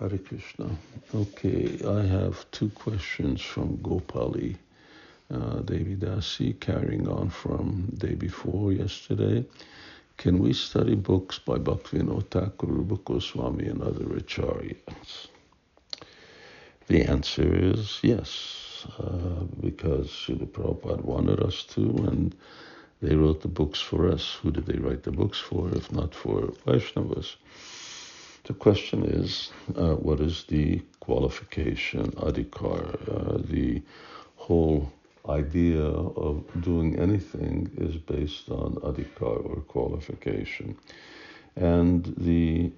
Hare Krishna. Okay, I have two questions from Gopali, Devi Dasi, carrying on from day before yesterday. Can we study books by Bhaktivinoda Thakur, Rupa Goswami, and other Acharyas? The answer is yes, because Srila Prabhupada wanted us to, and they wrote the books for us. Who did they write the books for, if not for Vaishnavas? The question is, what is the qualification, adhikar? The whole idea of doing anything is based on adhikar or qualification. And the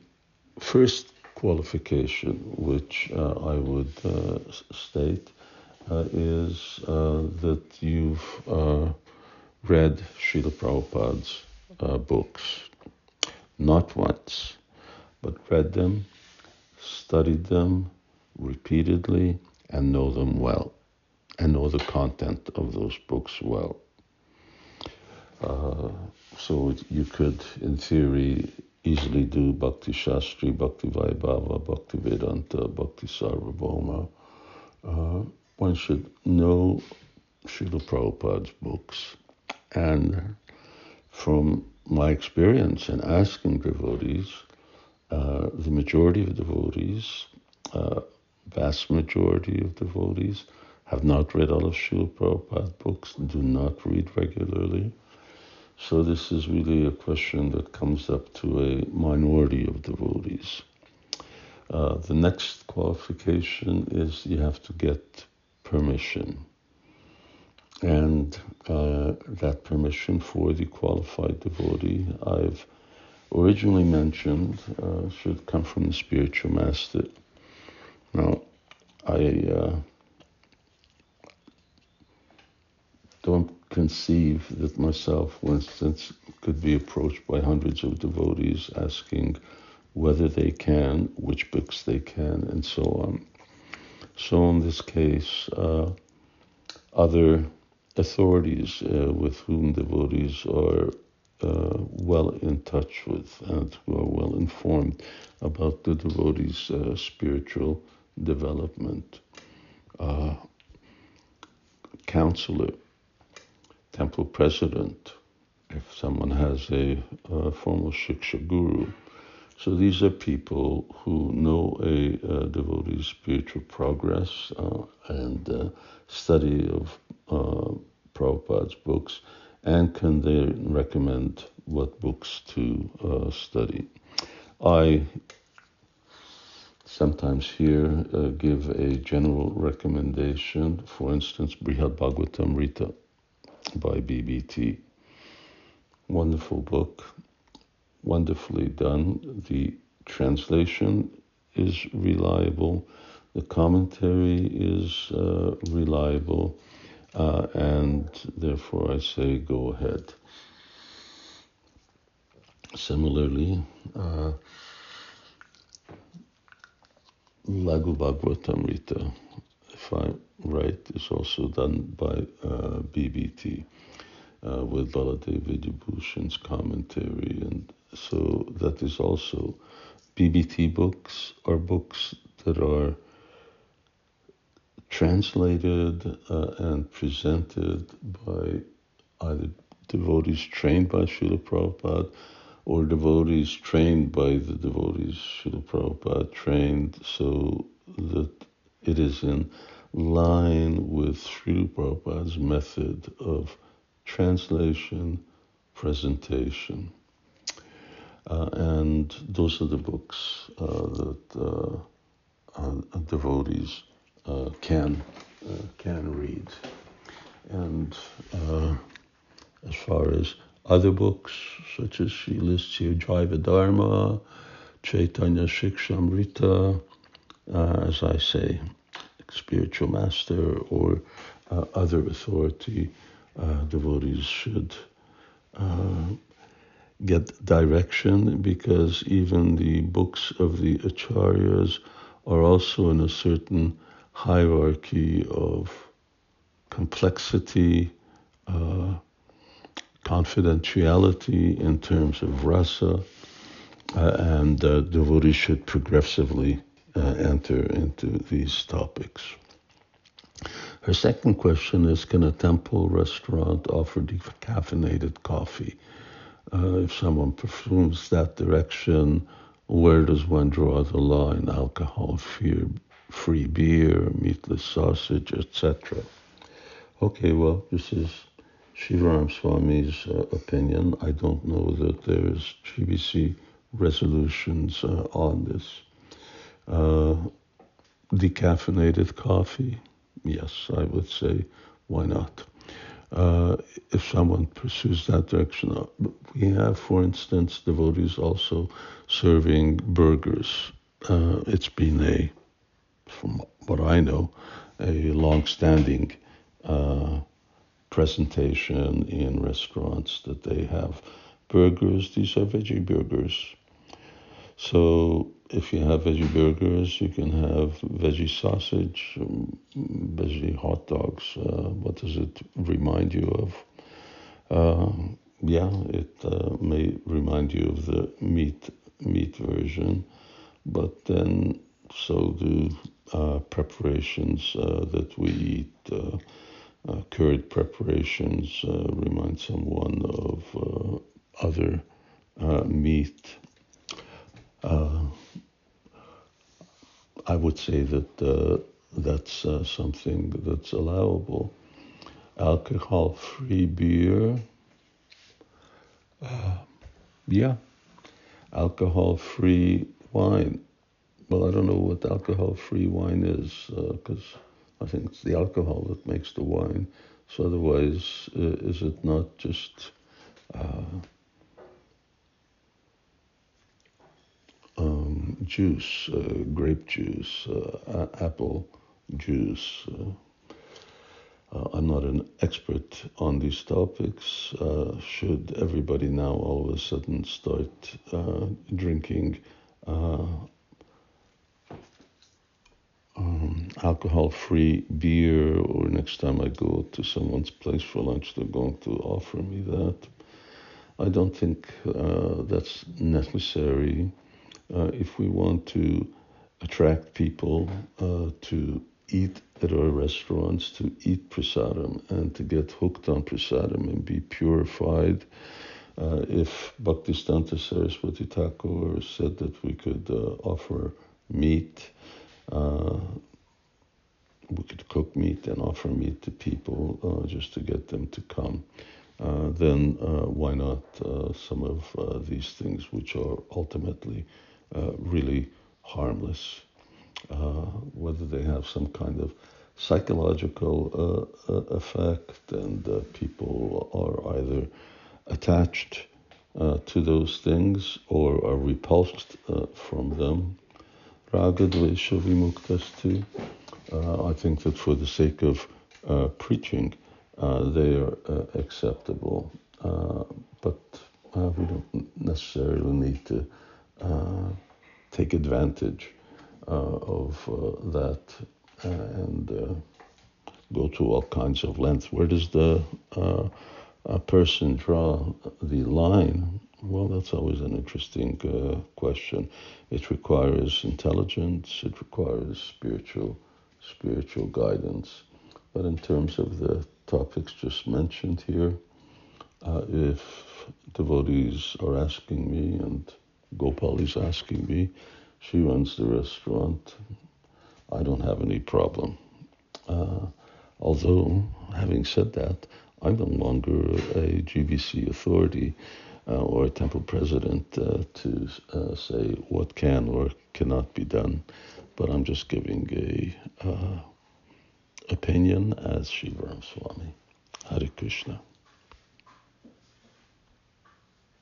first qualification, which I would state, is that you've read Srila Prabhupada's books, not once, but read them, studied them repeatedly, and know them well, and know the content of those books well. So you could, in theory, easily do Bhakti Shastri, Bhakti Vaibhava, Bhaktivedanta, Bhakti Sarvabhoma. One should know Srila Prabhupada's books. And from my experience in asking devotees, the majority of devotees, vast majority of devotees, have not read all of Srila Prabhupada's books, do not read regularly. So this is really a question that comes up to a minority of devotees. The next qualification is you have to get permission. And that permission for the qualified devotee, I've originally mentioned, should come from the spiritual master. Now, I don't conceive that myself, for instance, could be approached by hundreds of devotees asking whether they can, which books they can, and so on. So in this case, other authorities with whom devotees are well in touch with and who are well informed about the devotees' spiritual development. Counselor, temple president, if someone has a formal shiksha guru. So these are people who know a devotee's spiritual progress and study of Prabhupada's books, and can they recommend what books to study. I sometimes here give a general recommendation, for instance, Brihad Bhagavatamrita by BBT. Wonderful book, wonderfully done. The translation is reliable, the commentary is reliable, and therefore I say go ahead. Similarly, Laghu-bhagavatamrita, if I'm right, is also done by BBT with Baladeva Vibhushan's commentary. And so that is also, BBT books are books that are translated and presented by either devotees trained by Srila Prabhupada or devotees trained by the devotees Srila Prabhupada trained, so that it is in line with Srila Prabhupada's method of translation, presentation. And those are the books that devotees can read. And as far as other books, such as she lists here, Jaiva Dharma, Chaitanya Shikshamrita, as I say, spiritual master or other authority, devotees should get direction, because even the books of the Acharyas are also in a certain hierarchy of complexity, confidentiality in terms of rasa, and devotees should progressively enter into these topics. Her second question is, can a temple restaurant offer decaffeinated coffee? If someone presumes that direction, where does one draw the line? Alcohol, free beer, meatless sausage, etc. Okay, well, this is Sivarama Swami's opinion. I don't know that there is GBC resolutions on this. Decaffeinated coffee? Yes, I would say, why not? If someone pursues that direction. We have, for instance, devotees also serving burgers. It's been a, from what I know, a long-standing presentation in restaurants that they have burgers. These are veggie burgers. So if you have veggie burgers, you can have veggie sausage, veggie hot dogs. What does it remind you of? It may remind you of the meat version, but then so do preparations that we eat. Curd preparations remind someone of other meat. I would say that that's something that's allowable. Alcohol-free beer. Alcohol-free wine. Well, I don't know what alcohol-free wine is, because I think it's the alcohol that makes the wine. So otherwise, is it not just juice, grape juice, apple juice? I'm not an expert on these topics. Should everybody now all of a sudden start drinking alcohol-free beer, or next time I go to someone's place for lunch, they're going to offer me that? I don't think that's necessary. If we want to attract people to eat at our restaurants, to eat prasadam and to get hooked on prasadam and be purified, if Bhaktisiddhanta Saraswati Thakur said that we could offer meat, we could cook meat and offer meat to people just to get them to come. Then why not some of these things which are ultimately really harmless, whether they have some kind of psychological effect and people are either attached to those things or are repulsed from them. Pragadve shavimuktasti. I think that for the sake of preaching, they are acceptable, but we don't necessarily need to take advantage of that and go to all kinds of length. Where does the person draw the line? Well, that's always an interesting question. It requires intelligence. It requires spiritual guidance. But in terms of the topics just mentioned here, if devotees are asking me and Gopali's asking me, she runs the restaurant, I don't have any problem. Although, having said that, I'm no longer a GBC authority or a temple president to say what can or cannot be done, but I'm just giving a opinion as Sivarama Swami. Hare Krishna.